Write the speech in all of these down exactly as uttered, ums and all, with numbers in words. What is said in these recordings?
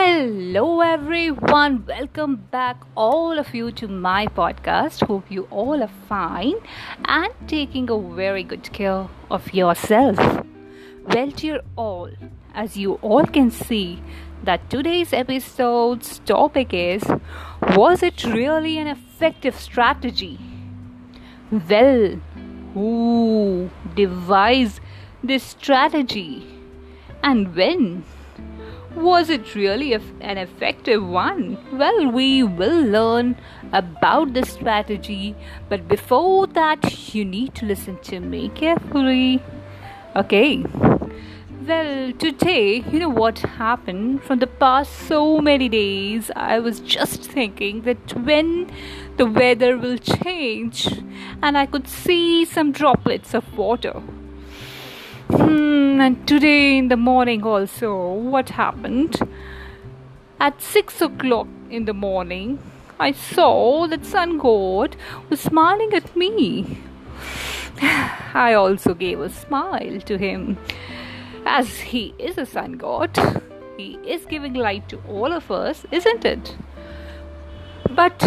Hello everyone, welcome back all of you to my podcast. Hope you all are fine and taking a very good care of yourself. Well dear all, as you all can see that today's episode's topic is, was it really an effective strategy? Well, who devised this strategy and when? Was it really an effective one? Well, we will learn about the strategy, but before that, you need to listen to me carefully. Okay. Well, today, you know what happened? From the past so many days, I was just thinking that when the weather will change, and I could see some droplets of water. Hmm, and today in the morning also, what happened? At six o'clock in the morning, I saw that Sun God was smiling at me. I also gave a smile to him. As he is a Sun God, he is giving light to all of us, isn't it? But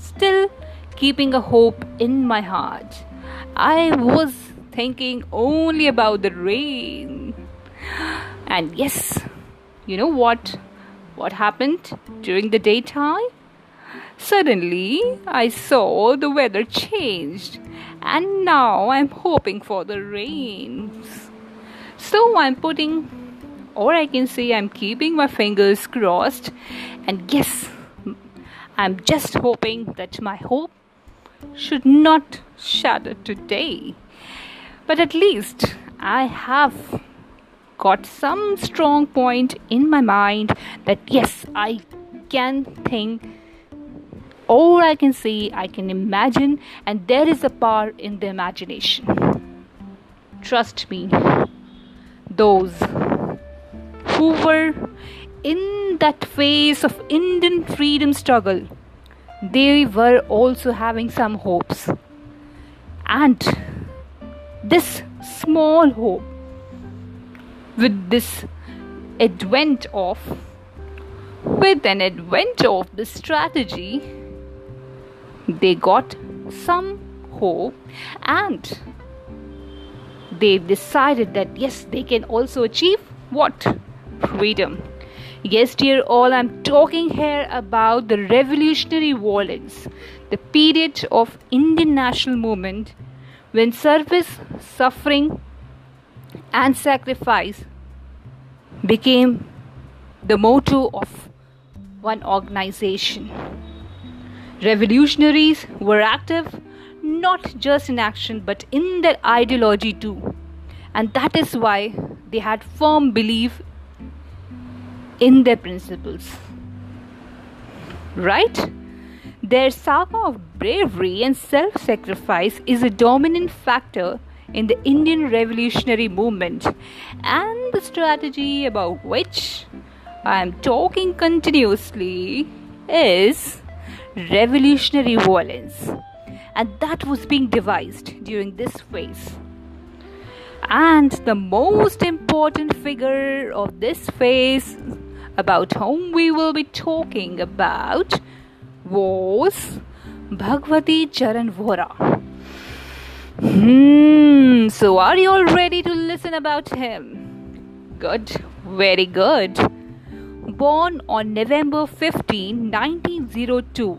still keeping a hope in my heart, I was thinking only about the rain. And yes, you know what what happened during the daytime? Suddenly I saw the weather changed, and now I'm hoping for the rains. So I'm putting, or I can say I'm keeping my fingers crossed, and yes, I'm just hoping that my hope should not shatter today. But at least I have got some strong point in my mind that yes, I can think, or I can see, I can imagine, and there is a power in the imagination. Trust me, those who were in that phase of Indian freedom struggle, they were also having some hopes. And this small hope, with this advent of, with an advent of the strategy, they got some hope, and they decided that yes, they can also achieve what? Freedom. Yes, dear all, I'm talking here about the revolutionary violence, the period of Indian national movement, when service, suffering and sacrifice became the motto of one organization. Revolutionaries were active not just in action but in their ideology too. And that is why they had firm belief in their principles. Right? Their saga of bravery and self-sacrifice is a dominant factor in the Indian revolutionary movement, and the strategy about which I am talking continuously is revolutionary violence, and that was being devised during this phase. And the most important figure of this phase, about whom we will be talking about, was Bhagwati Charan Vohra. Hmm, so are you all ready to listen about him? Good, very good. Born on November fifteenth, nineteen oh two,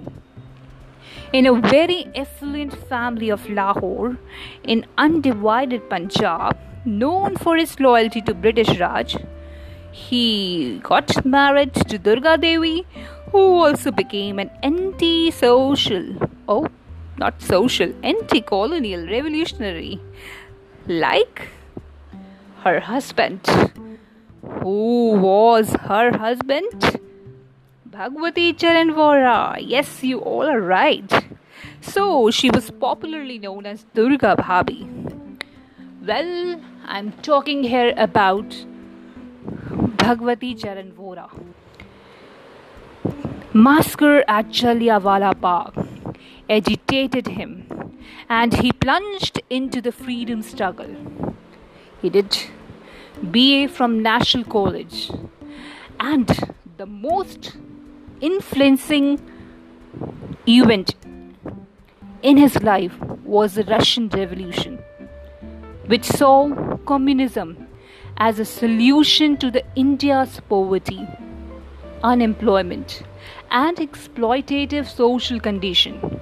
in a very affluent family of Lahore, in undivided Punjab, known for his loyalty to British Raj, he got married to Durga Devi, who also became an anti-social, oh, not social, anti-colonial revolutionary, like her husband. Who was her husband? Bhagwati Charan Vohra. Yes, you all are right. So, she was popularly known as Durga Bhabi. Well, I'm talking here about Bhagwati Charan Vohra. Massacre at Jallianwala Bagh agitated him, and he plunged into the freedom struggle. He did B A from National College and the most influencing event in his life was the Russian Revolution, which saw communism as a solution to the India's poverty, unemployment, and exploitative social condition.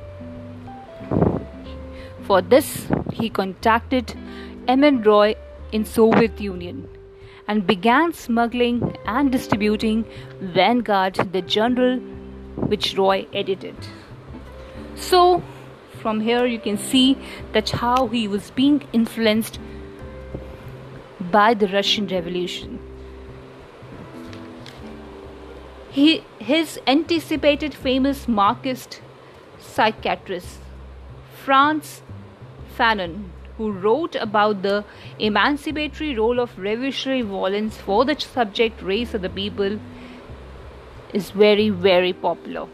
For this, he contacted M N Roy in Soviet Union and began smuggling and distributing Vanguard, the journal which Roy edited. So, from here you can see that how he was being influenced by the Russian Revolution. He, his anticipated famous Marxist psychiatrist Franz Fanon, who wrote about the emancipatory role of revolutionary violence for the subject race of the people, is very very popular.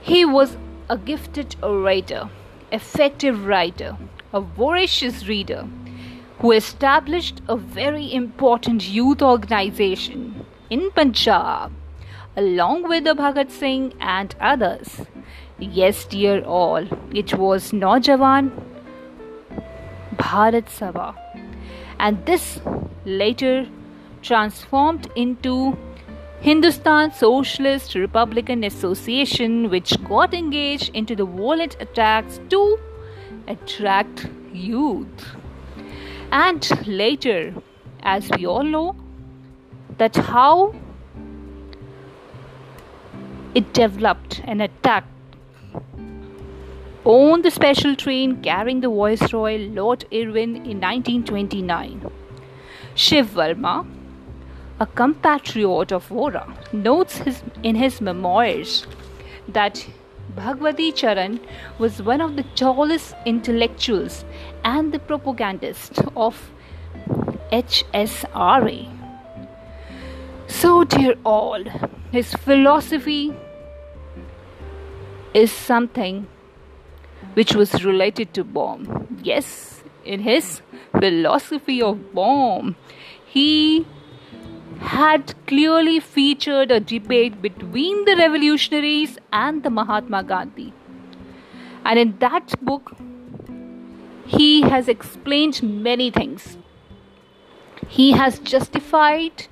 He was a gifted orator, effective writer, a voracious reader, who established a very important youth organization in Punjab, along with the Bhagat Singh and others. Yes, dear all, it was Naujawan Bharat Sabha, and this later transformed into Hindustan Socialist Republican Association, which got engaged into the violent attacks to attract youth. And later, as we all know, that how it developed an attack on the special train carrying the Viceroy Lord Irwin in nineteen twenty-nine. Shiv Verma, a compatriot of Vohra, notes his, in his memoirs that Bhagwati Charan was one of the tallest intellectuals and the propagandist of H S R A. So, dear all, his philosophy is something which was related to bomb. Yes, in his philosophy of bomb, he had clearly featured a debate between the revolutionaries and the Mahatma Gandhi. And in that book, he has explained many things. He has justified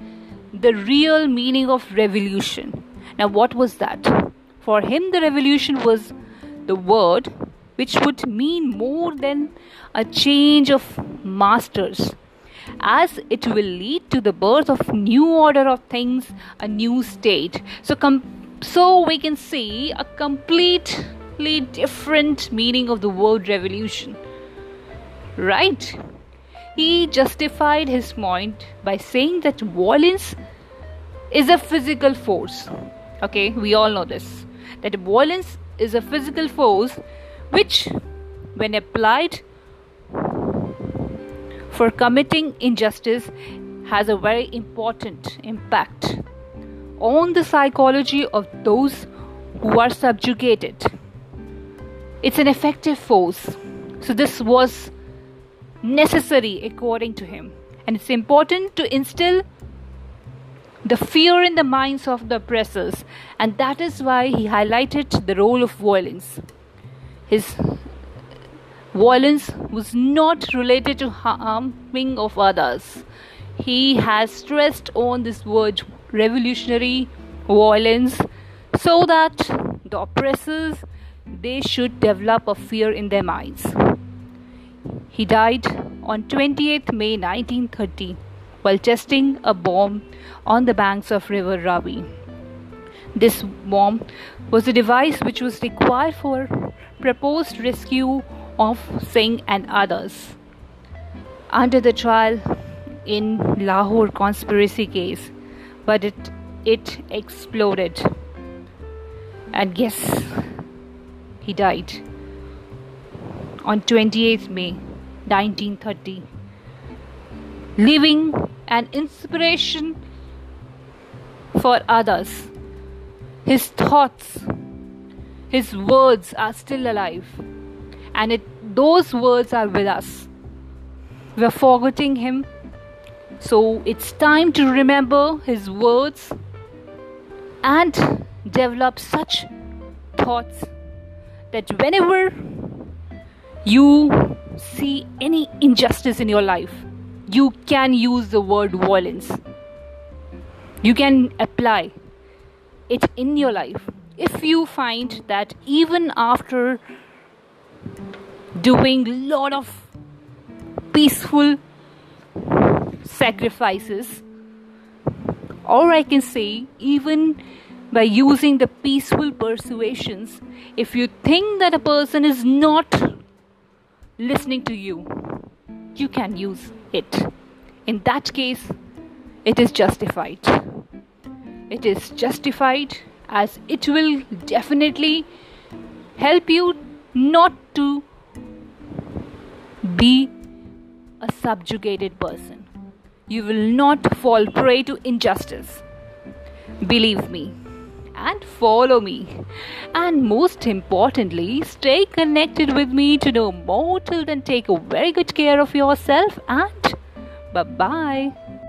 the real meaning of revolution. Now, what was that? For him, the revolution was the word which would mean more than a change of masters, as it will lead to the birth of new order of things, a new state. So, com- so we can see a completely different meaning of the word revolution, right? He justified his point by saying that violence is a physical force. Okay, we all know this, that violence is a physical force which, when applied for committing injustice, has a very important impact on the psychology of those who are subjugated. It's an effective force. So this was necessary according to him. And it's important to instill the fear in the minds of the oppressors. And that is why he highlighted the role of violence. His violence was not related to harming of others. He has stressed on this word revolutionary violence so that the oppressors, they should develop a fear in their minds. He died on the twentieth of May nineteen thirty while testing a bomb on the banks of River Ravi. This bomb was a device which was required for proposed rescue of Singh and others under the trial in Lahore conspiracy case, but it it exploded, and yes, he died on the twenty-eighth of May nineteen thirty, leaving an inspiration for others. His thoughts, his words are still alive. And it, those words are with us. We are forgetting him So it's time to remember his words and develop such thoughts that whenever you see any injustice in your life, you can use the word violence. You can apply it in your life. If you find that even after doing a lot of peaceful sacrifices, or I can say even by using the peaceful persuasions, if you think that a person is not listening to you, you can use it. In that case, it is justified. It is justified as it will definitely help you not to be a subjugated person. You will not fall prey to injustice. Believe me and follow me. And most importantly, stay connected with me to know more. Till then, take very good care of yourself and bye-bye.